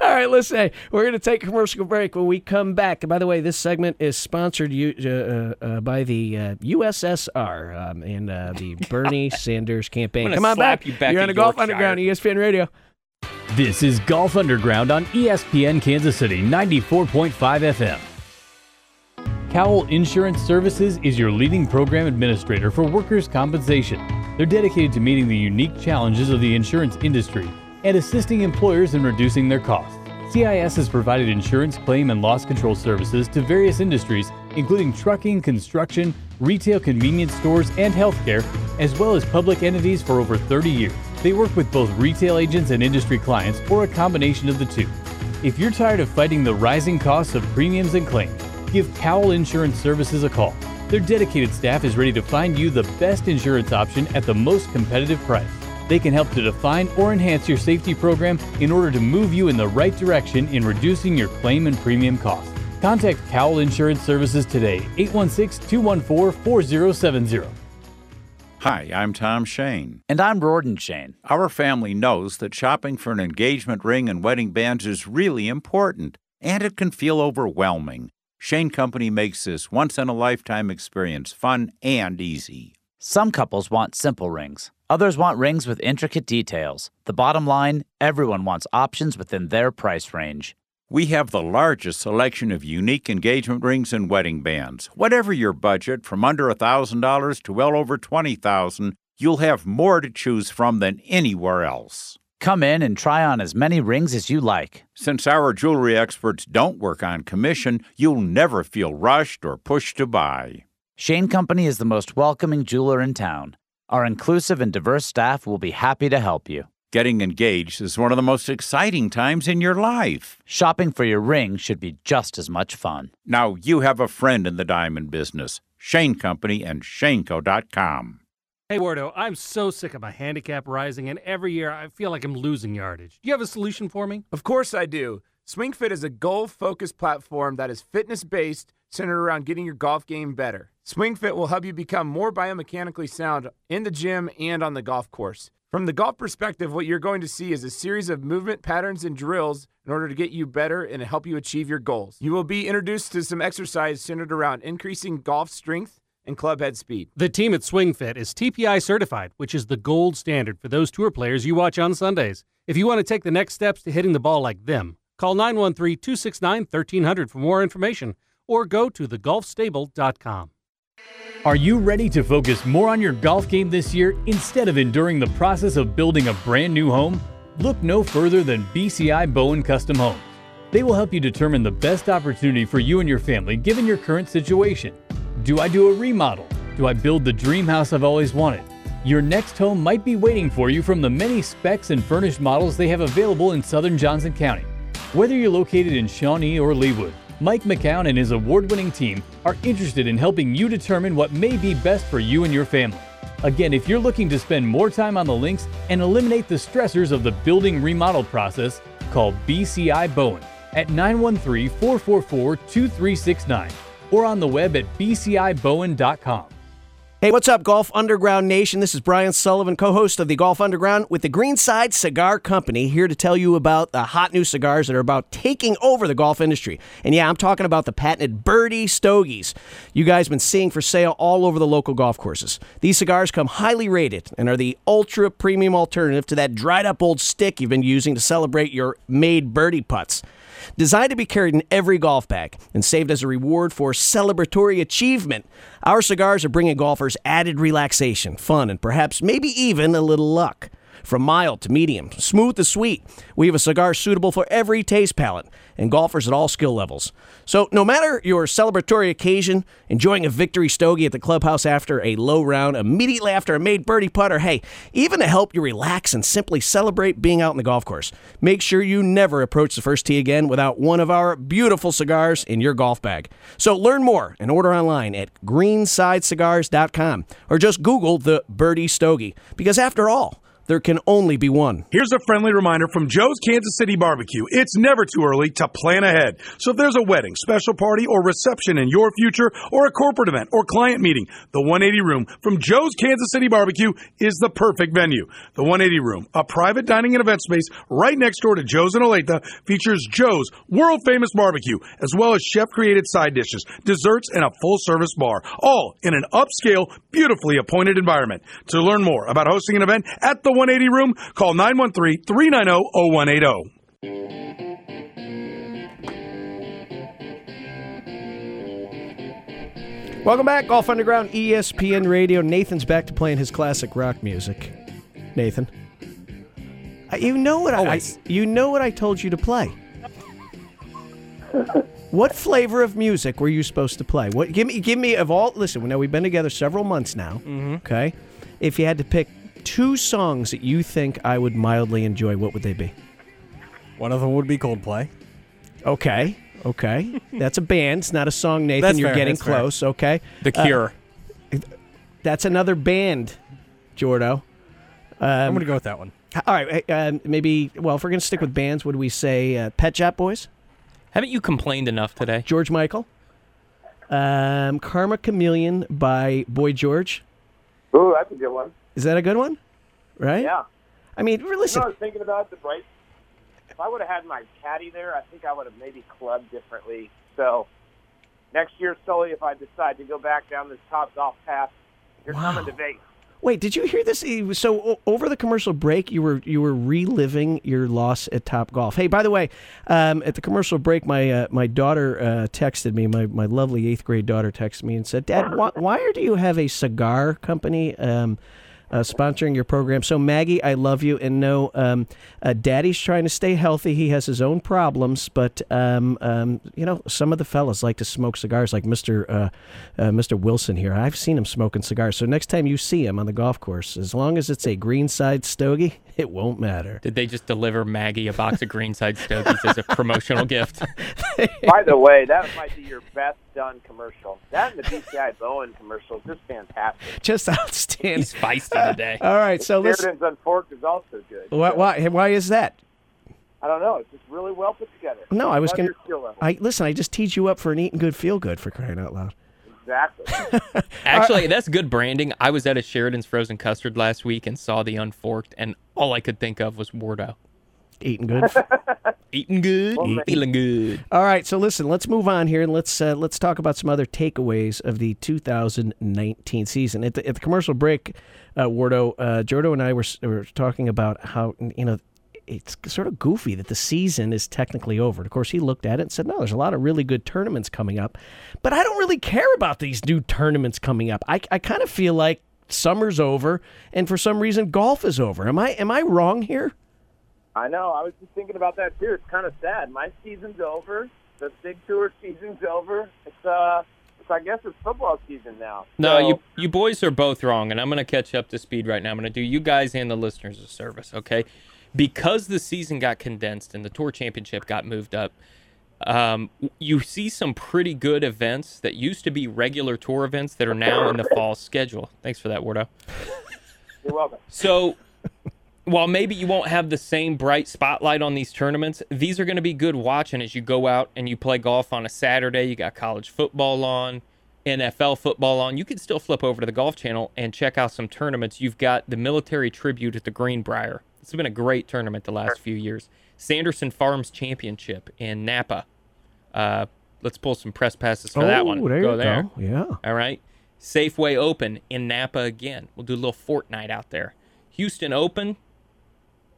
All right, listen, hey, we're going to take a commercial break when we come back. And by the way, this segment is sponsored uh, uh, by the uh, U S S R um, and uh, the Bernie Sanders campaign. Come on back. You back. You're on the Golf Underground, E S P N Radio. This is Golf Underground on E S P N Kansas City, ninety-four point five F M. Cowell Insurance Services is your leading program administrator for workers' compensation. They're dedicated to meeting the unique challenges of the insurance industry and assisting employers in reducing their costs. C I S has provided insurance claim and loss control services to various industries, including trucking, construction, retail convenience stores, and healthcare, as well as public entities for over thirty years. They work with both retail agents and industry clients, or a combination of the two. If you're tired of fighting the rising costs of premiums and claims, give Cowell Insurance Services a call. Their dedicated staff is ready to find you the best insurance option at the most competitive price. They can help to define or enhance your safety program in order to move you in the right direction in reducing your claim and premium costs. Contact Cowell Insurance Services today, eight one six, two one four, four zero seven zero. Hi, I'm Tom Shane. And I'm Rorden Shane. Our family knows that shopping for an engagement ring and wedding bands is really important, and it can feel overwhelming. Shane Company makes this once-in-a-lifetime experience fun and easy. Some couples want simple rings. Others want rings with intricate details. The bottom line, everyone wants options within their price range. We have the largest selection of unique engagement rings and wedding bands. Whatever your budget, from under one thousand dollars to well over twenty thousand dollars, you'll have more to choose from than anywhere else. Come in and try on as many rings as you like. Since our jewelry experts don't work on commission, you'll never feel rushed or pushed to buy. Shane Company is the most welcoming jeweler in town. Our inclusive and diverse staff will be happy to help you. Getting engaged is one of the most exciting times in your life. Shopping for your ring should be just as much fun. Now you have a friend in the diamond business. Shane Company and Shane Co dot com. Hey, Wordo, I'm so sick of my handicap rising, and every year I feel like I'm losing yardage. Do you have a solution for me? Of course I do. SwingFit is a goal-focused platform that is fitness-based, centered around getting your golf game better. SwingFit will help you become more biomechanically sound in the gym and on the golf course. From the golf perspective, what you're going to see is a series of movement patterns and drills in order to get you better and help you achieve your goals. You will be introduced to some exercise centered around increasing golf strength and club head speed. The team at SwingFit is T P I certified, which is the gold standard for those tour players you watch on Sundays. If you want to take the next steps to hitting the ball like them, call nine one three, two six nine, one three zero zero for more information or go to the golf stable dot com. Are you ready to focus more on your golf game this year instead of enduring the process of building a brand new home? Look no further than B C I Bowen Custom Homes. They will help you determine the best opportunity for you and your family given your current situation. Do I do a remodel? Do I build the dream house I've always wanted? Your next home might be waiting for you from the many specs and furnished models they have available in southern Johnson County. Whether you're located in Shawnee or Leawood, Mike McCown and his award-winning team are interested in helping you determine what may be best for you and your family. Again, if you're looking to spend more time on the links and eliminate the stressors of the building remodel process, call B C I Bowen at nine one three, four four four, two three six nine. Or on the web at B C I Bowen dot com. Hey, what's up, Golf Underground Nation? This is Brian Sullivan, co-host of the Golf Underground with the Greenside Cigar Company, here to tell you about the hot new cigars that are about taking over the golf industry. And yeah, I'm talking about the patented Birdie Stogies you guys have been seeing for sale all over the local golf courses. These cigars come highly rated and are the ultra-premium alternative to that dried-up old stick you've been using to celebrate your made birdie putts. Designed to be carried in every golf bag and saved as a reward for celebratory achievement, our cigars are bringing golfers added relaxation, fun, and perhaps maybe even a little luck. From mild to medium, smooth to sweet, we have a cigar suitable for every taste palette and golfers at all skill levels. So no matter your celebratory occasion, enjoying a victory stogie at the clubhouse after a low round, immediately after a made birdie putt, or hey, even to help you relax and simply celebrate being out on the golf course, make sure you never approach the first tee again without one of our beautiful cigars in your golf bag. So learn more and order online at greenside cigars dot com or just Google the Birdie Stogie, because after all, there can only be one. Here's a friendly reminder from Joe's Kansas City Barbecue. It's never too early to plan ahead. So if there's a wedding, special party, or reception in your future, or a corporate event, or client meeting, the one eighty Room from Joe's Kansas City Barbecue is the perfect venue. The one eighty Room, a private dining and event space right next door to Joe's in Olathe, features Joe's world-famous barbecue, as well as chef-created side dishes, desserts, and a full-service bar, all in an upscale, beautifully appointed environment. To learn more about hosting an event at the one eighty Room, call nine one three, three nine zero, zero one eight zero. Welcome back, Golf Underground, E S P N Radio. Nathan's back to playing his classic rock music. Nathan, you know what I, I you know what I told you to play. What flavor of music were you supposed to play? What give me give me of all? Listen, now we've been together several months now. Mm-hmm. Okay, if you had to pick two songs that you think I would mildly enjoy, what would they be? One of them would be Coldplay. Okay, okay. That's a band. It's not a song, Nathan. That's You're fair, getting close, fair. Okay? The Cure. Uh, that's another band, Jordo. Um, I'm going to go with that one. All right, uh, maybe, well, if we're going to stick with bands, would we say uh, Pet Shop Boys? Haven't you complained enough today? George Michael. Um, Karma Chameleon by Boy George. Ooh, that's a good one. Is that a good one? Right? Yeah. I mean, listen. You know, I was thinking about the right. If I would have had my caddy there, I think I would have maybe clubbed differently. So next year, Sully, if I decide to go back down this top golf path, you're wow. coming to Vegas. Wait, did you hear this? So over the commercial break, you were you were reliving your loss at Topgolf. Hey, by the way, um, at the commercial break, my uh, my daughter uh, texted me. My my lovely eighth grade daughter texted me and said, "Dad, why, why do you have a cigar company?" Um, uh, sponsoring your program. So, Maggie, I love you. And no, um, uh, Daddy's trying to stay healthy. He has his own problems. But, um, um, you know, some of the fellas like to smoke cigars, like Mister Uh, uh, Mister Wilson here. I've seen him smoking cigars. So next time you see him on the golf course, as long as it's a Greenside Stogie, it won't matter. Did they just deliver Maggie a box of Greenside Stogies as a promotional gift? By the way, that might be your best done commercial. That and the B C I Bowen commercial is just fantastic. Just outstanding. He's feisty today. Uh, all right, so let's... Sheridan's Unforked is also good. Why, why, why is that? I don't know. It's just really well put together. No, I was going to... I Listen, I just teed you up for an eating good, feel good, for crying out loud. Exactly. Actually, that's good branding. I was at a Sheridan's Frozen Custard last week and saw the Unforked, and all I could think of was Zordo. Eating good. Eating good. Well, feeling good. All right, so listen, let's move on here, and let's uh, let's talk about some other takeaways of the two thousand nineteen season. At the, at the commercial break, uh, Zordo, uh, Zordo and I were, were talking about how, you know, it's sort of goofy that the season is technically over. And of course, he looked at it and said, no, there's a lot of really good tournaments coming up, but I don't really care about these new tournaments coming up. I, I kind of feel like summer's over, and for some reason, golf is over. Am I am I wrong here? I know. I was just thinking about that, too. It's kind of sad. My season's over. The big tour season's over. It's, uh, it's I guess it's football season now. No, so... you you boys are both wrong, and I'm going to catch up to speed right now. I'm going to do you guys and the listeners a service, okay? Because the season got condensed and the Tour Championship got moved up, um, you see some pretty good events that used to be regular tour events that are now in the fall schedule. Thanks for that, Zordo. You're welcome. So... while maybe you won't have the same bright spotlight on these tournaments, these are going to be good watching as you go out and you play golf on a Saturday. You got college football on, N F L football on. You can still flip over to the Golf Channel and check out some tournaments. You've got the Military Tribute at the Greenbrier. It's been a great tournament the last few years. Sanderson Farms Championship in Napa. Uh, let's pull some press passes for oh, that one. There go there. Go. Yeah. All right. Safeway Open in Napa again. We'll do a little fortnight out there. Houston Open.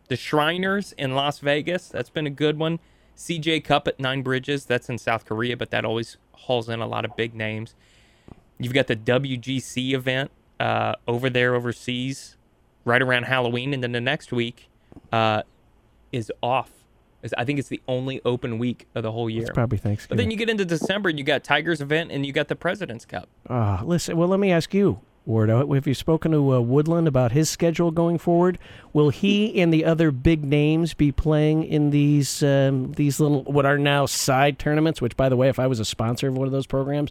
The Shriners in Las Vegas, that's been a good one. C J Cup at Nine Bridges, that's in South Korea, but that always hauls in a lot of big names. You've got the W G C event uh, over there overseas right around Halloween, and then the next week uh, is off. I think it's the only open week of the whole year. It's probably Thanksgiving. But then you get into December, and you got Tiger's event, and you got the President's Cup. Uh, listen, well, let me ask you. Zordo, have you spoken to uh, Woodland about his schedule going forward? Will he and the other big names be playing in these um, these little, what are now side tournaments, which, by the way, if I was a sponsor of one of those programs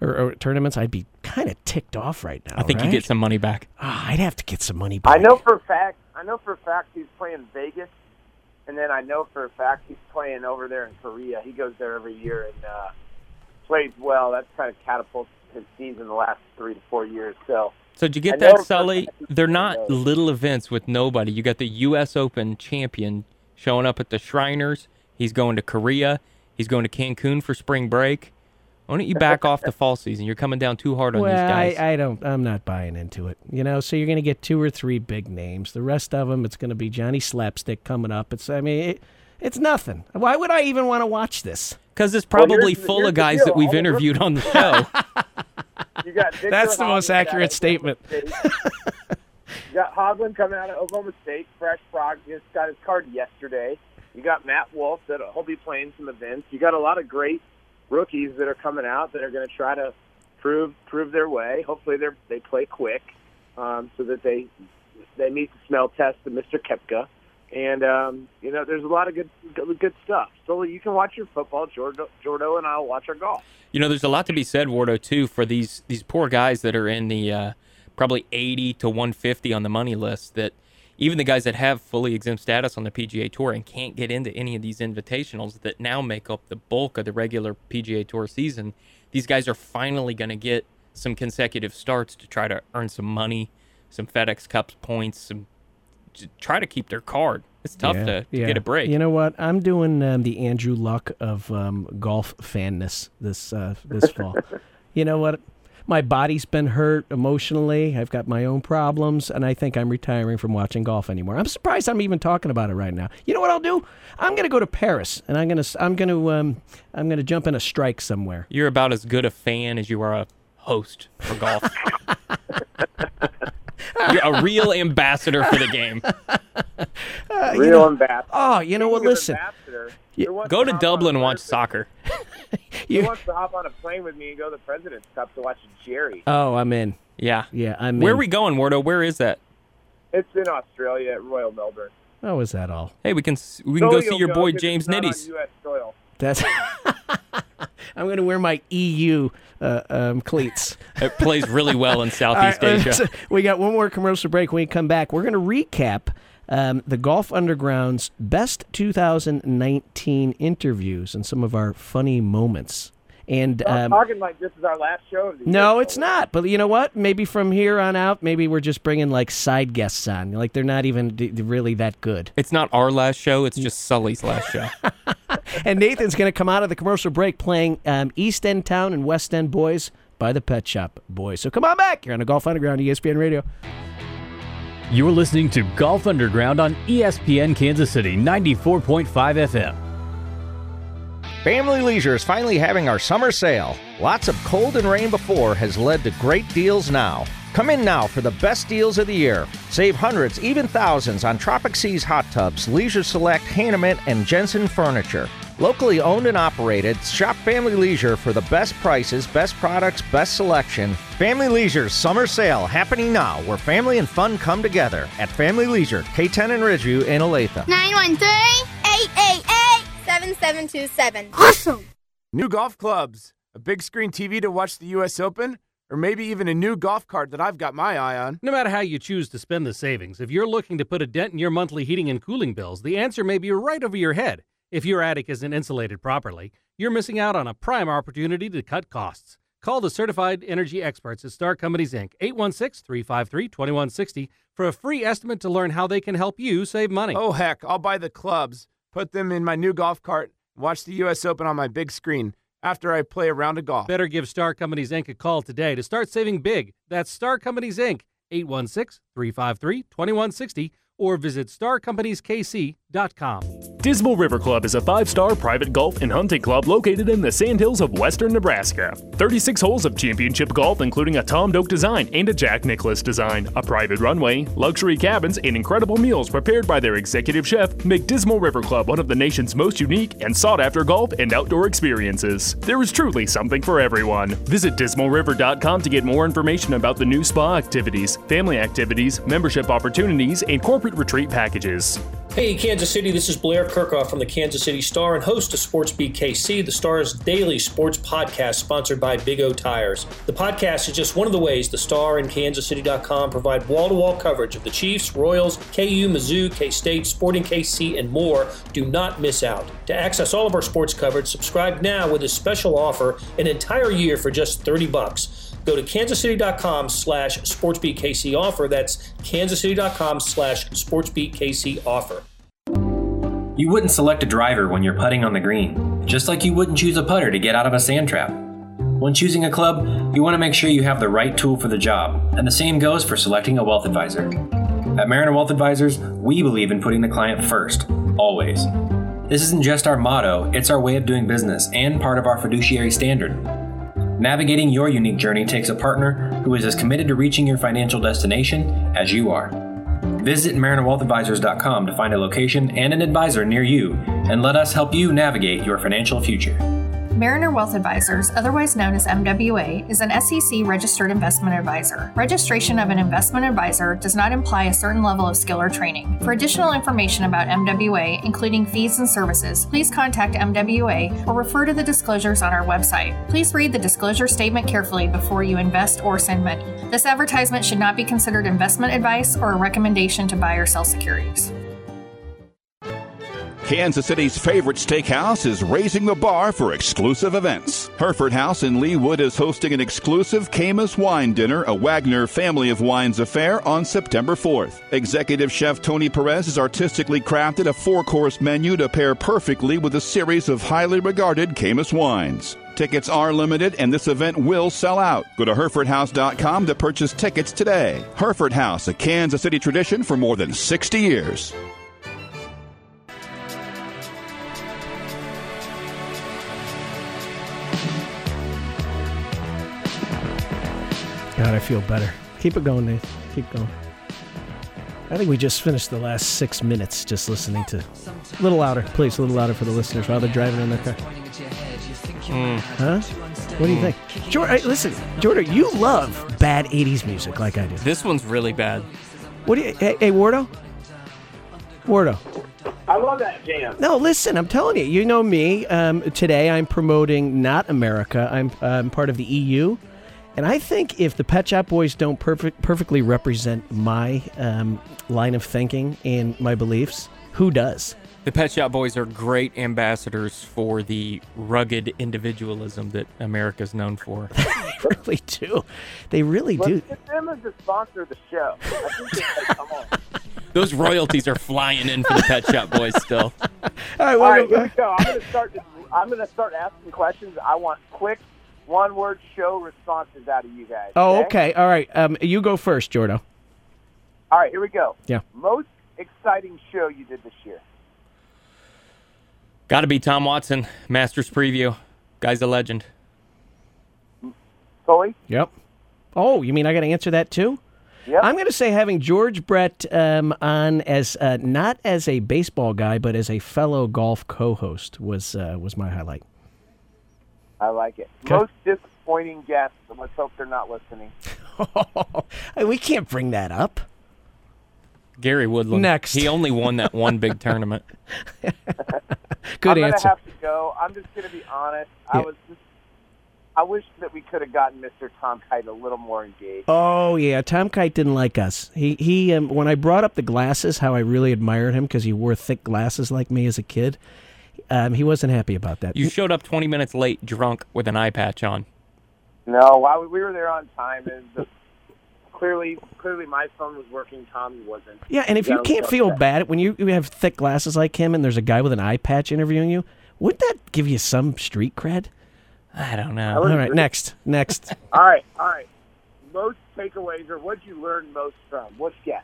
or, or tournaments, I'd be kind of ticked off right now. I think right? you get some money back. Oh, I'd have to get some money back. I know for a fact, I know for a fact he's playing Vegas, and then I know for a fact he's playing over there in Korea. He goes there every year and uh, plays well. That's kind of catapults his season the last three to four years. So, so did you get that, Sully? They're not little events with nobody. You got the U S Open champion showing up at the Shriners. He's going to Korea. He's going to Cancun for spring break. Why don't you back off the fall season? You're coming down too hard on well, these guys. I, I don't. I'm not buying into it. You know, so you're going to get two or three big names. The rest of them, it's going to be Johnny Slapstick coming up. It's. I mean, it, it's nothing. Why would I even want to watch this? Because it's probably well, here's, full here's of guys that we've interviewed on the show. You got That's the most Hoglund accurate statement. You got Hoglund coming out of Oklahoma State, fresh frog, just got his card yesterday. You got Matt Wolf that he'll be playing some events. You got a lot of great rookies that are coming out that are going to try to prove prove their way. Hopefully they they play quick um, so that they they meet the smell test of Mister Koepka. And, um, you know, there's a lot of good good stuff. So you can watch your football. Zordo, Zordo and I will watch our golf. You know, there's a lot to be said, Zordo, too, for these, these poor guys that are in the uh, probably eighty to one fifty on the money list, that even the guys that have fully exempt status on the P G A Tour and can't get into any of these invitationals that now make up the bulk of the regular P G A Tour season, these guys are finally going to get some consecutive starts to try to earn some money, some FedEx Cup points, some try to keep their card. It's tough yeah, to, to yeah. get a break. You know what? I'm doing um, the Andrew Luck of um, golf fanness this uh, this fall. You know what? My body's been hurt emotionally. I've got my own problems, and I think I'm retiring from watching golf anymore. I'm surprised I'm even talking about it right now. You know what I'll do? I'm going to go to Paris, and I'm going to I'm going to um, I'm going to jump in a strike somewhere. You're about as good a fan as you are a host for golf. You're a real ambassador for the game. Uh, real you know, ambassador. Oh, you know what? Well, listen. You, go to, to Dublin and watch soccer. You wants to hop on a plane with me and go to the President's Cup to watch Jerry. Oh, I'm in. Yeah. Yeah, I'm in. Where are we going, Wardo? Where is that? It's in Australia at Royal Melbourne. Oh, is that all? Hey, we can we can so go see your go boy James Nitties. U S soil. That's. I'm going to wear my E U uh, um, cleats. It plays really well in Southeast right, Asia. So we got one more commercial break. When we come back, we're going to recap um, the Golf Underground's best two thousand nineteen interviews and some of our funny moments. And um, well, talking like this is our last show of the no, year. It's not. But you know what? Maybe from here on out, maybe we're just bringing like side guests on. Like they're not even d- really that good. It's not our last show. It's just Sully's last show. And Nathan's going to come out of the commercial break playing um, East End Town and West End Boys by the Pet Shop Boys. So come on back. You're on the Golf Underground, E S P N Radio. You're listening to Golf Underground on E S P N Kansas City, ninety-four point five F M. Family Leisure is finally having our summer sale. Lots of cold and rain before has led to great deals now. Come in now for the best deals of the year. Save hundreds, even thousands on Tropic Seas Hot Tubs, Leisure Select, Hanneman, and Jensen Furniture. Locally owned and operated, shop Family Leisure for the best prices, best products, best selection. Family Leisure's summer sale happening now, where family and fun come together at Family Leisure, K ten and Ridgeview in Olathe. nine one three, eight eight eight, seven seven two seven. Awesome! New golf clubs, a big screen T V to watch the U S Open, or maybe even a new golf cart that I've got my eye on. No matter how you choose to spend the savings, if you're looking to put a dent in your monthly heating and cooling bills, the answer may be right over your head. If your attic isn't insulated properly, you're missing out on a prime opportunity to cut costs. Call the certified energy experts at Star Companies, Incorporated, eight one six, three five three, two one six zero for a free estimate to learn how they can help you save money. Oh, heck, I'll buy the clubs, put them in my new golf cart, and watch the U S Open on my big screen after I play a round of golf. Better give Star Companies, Incorporated a call today to start saving big. That's Star Companies, Incorporated, eight one six, three five three, two one six zero, or visit star companies k c dot com. Dismal River Club is a five-star private golf and hunting club located in the Sandhills of western Nebraska. thirty-six holes of championship golf, including a Tom Doak design and a Jack Nicklaus design, a private runway, luxury cabins, and incredible meals prepared by their executive chef make Dismal River Club one of the nation's most unique and sought-after golf and outdoor experiences. There is truly something for everyone. Visit dismal river dot com to get more information about the new spa activities, family activities, membership opportunities, and corporate retreat packages. Hey, Kansas City, this is Blair Kirchhoff from the Kansas City Star and host of Sports B K C, the Star's daily sports podcast sponsored by Big O Tires. The podcast is just one of the ways the Star and Kansas City dot com provide wall-to-wall coverage of the Chiefs, Royals, K U, Mizzou, K-State, Sporting K C, and more. Do not miss out. To access all of our sports coverage, subscribe now with a special offer, an entire year for just thirty bucks. Go to kansas city dot com slash sports b k c offer. That's kansas city dot com slash sports b k c offer. You wouldn't select a driver when you're putting on the green, just like you wouldn't choose a putter to get out of a sand trap. When choosing a club, you want to make sure you have the right tool for the job, and the same goes for selecting a wealth advisor. At Mariner Wealth Advisors, we believe in putting the client first, always. This isn't just our motto, it's our way of doing business and part of our fiduciary standard. Navigating your unique journey takes a partner who is as committed to reaching your financial destination as you are. Visit mariner wealth advisors dot com to find a location and an advisor near you, and let us help you navigate your financial future. Mariner Wealth Advisors, otherwise known as M W A, is an S E C-registered investment advisor. Registration of an investment advisor does not imply a certain level of skill or training. For additional information about M W A, including fees and services, please contact M W A or refer to the disclosures on our website. Please read the disclosure statement carefully before you invest or send money. This advertisement should not be considered investment advice or a recommendation to buy or sell securities. Kansas City's favorite steakhouse is raising the bar for exclusive events. Hereford House in Leawood is hosting an exclusive Camus Wine Dinner, a Wagner Family of Wines affair, on September fourth. Executive Chef Tony Perez has artistically crafted a four-course menu to pair perfectly with a series of highly regarded Camus wines. Tickets are limited, and this event will sell out. Go to hereford house dot com to purchase tickets today. Hereford House, a Kansas City tradition for more than sixty years. God, I feel better. Keep it going, Nate. Keep going. I think we just finished the last six minutes just listening to... A little louder, please. A little louder for the listeners while they're driving in their car. Mm. Huh? What do you think? Jordan, listen, Jordan, you love bad eighties music like I do. This one's really bad. What do you... Hey, hey Wordo? Wordo. I love that jam. No, listen, I'm telling you. You know me. Um, today I'm promoting Not America. I'm, uh, I'm part of the E U. And I think if the Pet Shop Boys don't perfect, perfectly represent my um, line of thinking and my beliefs, who does? The Pet Shop Boys are great ambassadors for the rugged individualism that America's known for. They really do. They really Let's do. Get them as a sponsor of the show. I think they should come on. Those royalties are flying in for the Pet Shop Boys still. All right, well, All right here we go. I'm going to start. I'm going to start asking questions. I want quick, one-word show responses out of you guys. Oh, okay. okay. All right. Um, you go first, Jordo. All right, here we go. Yeah. Most exciting show you did this year? Got to be Tom Watson, Masters preview. Guy's a legend. Tully? Yep. Oh, you mean I got to answer that too? Yep. I'm going to say having George Brett um, on as uh, not as a baseball guy, but as a fellow golf co-host was uh, was my highlight. I like it. Kay. Most disappointing guests. Let's hope they're not listening. We can't bring that up. Gary Woodland. Next. He only won that one big tournament. Good I'm answer. I'm going to have to go. I'm just going to be honest. Yeah. I was just I wish that we could have gotten Mister Tom Kite a little more engaged. Oh, yeah. Tom Kite didn't like us. He, he. Um, when I brought up the glasses, how I really admired him because he wore thick glasses like me as a kid, um, he wasn't happy about that. You showed up twenty minutes late drunk with an eye patch on. No, while we were there on time. And clearly, clearly my phone was working. Tom's wasn't. Yeah, and if you can't feel bad when you, you have thick glasses like him and there's a guy with an eye patch interviewing you, wouldn't that give you some street cred? I don't know. I all right, agree. next, next. all right, all right. Most takeaways, or what did you learn most from? What's that?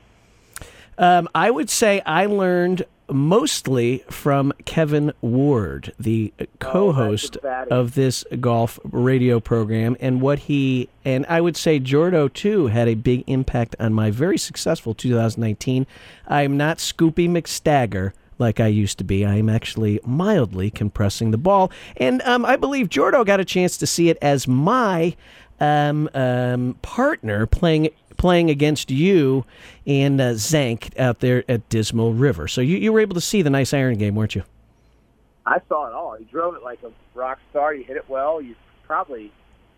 Um, I would say I learned mostly from Kevin Ward, the co-host oh, of this golf radio program, and what he, and I would say Zordo, too, had a big impact on my very successful two thousand nineteen. I am not Scoopy McStagger like I used to be. I am actually mildly compressing the ball. And um, I believe Zordo got a chance to see it as my um, um, partner playing playing against you and uh, Zank out there at Dismal River. So you, you were able to see the nice iron game, weren't you? I saw it all. You drove it like a rock star. You hit it well. You probably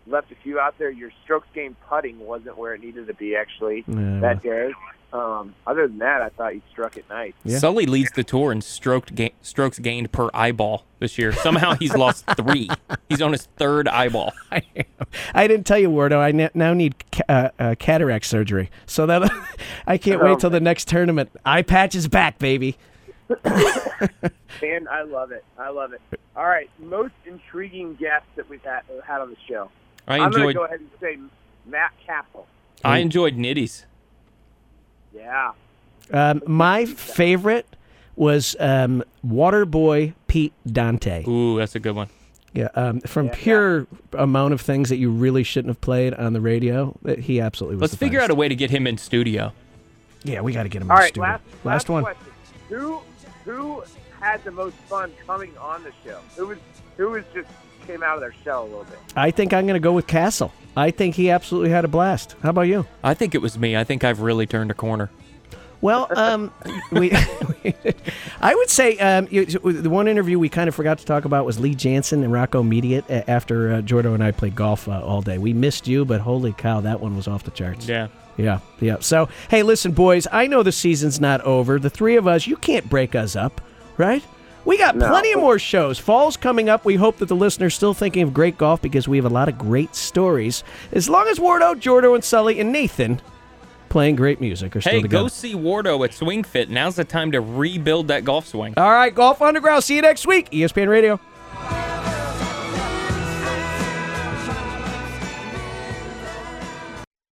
left a few out there. Your strokes game putting wasn't where it needed to be, actually, yeah, that well. day. Um, other than that, I thought you struck it nice. Yeah. Sully leads the tour in stroked ga- strokes gained per eyeball this year. Somehow he's lost three. He's on his third eyeball. I, I didn't tell you, Wordo. I n- now need ca- uh, uh, cataract surgery. So that I can't I wait till the next tournament. Eye patch is back, baby. Man, I love it. I love it. All right, most intriguing guest that we've had, had on the show. I enjoyed... I'm going to go ahead and say Matt Capel. I enjoyed Nitties. Yeah. Um, my favorite was um, Waterboy Pete Dante. Ooh, that's a good one. Yeah, um, from yeah, pure yeah. amount of things that you really shouldn't have played on the radio, he absolutely was. Let's the figure finest. out a way to get him in studio. Yeah, we got to get him All in right, studio. All right, last, last, last one. Question. Who who had the most fun coming on the show? Who was who was just came out of their shell a little bit? I think I'm going to go with Castle. I think he absolutely had a blast. How about you? I think it was me. I think I've really turned a corner. Well, um, we, I would say um, you, the one interview we kind of forgot to talk about was Lee Jansen and Rocco Mediate after uh, Jordo and I played golf uh, all day. We missed you, but holy cow, that one was off the charts. Yeah. Yeah, yeah. So, hey, listen, boys, I know the season's not over. The three of us, you can't break us up, right? We got no. plenty of more shows. Fall's coming up. We hope that the listener's still thinking of great golf because we have a lot of great stories. As long as Wordo, Jordo, and Sully, and Nathan playing great music are still hey, together. Hey, go see Wordo at Swing Fit. Now's the time to rebuild that golf swing. All right, Golf Underground. See you next week. E S P N Radio.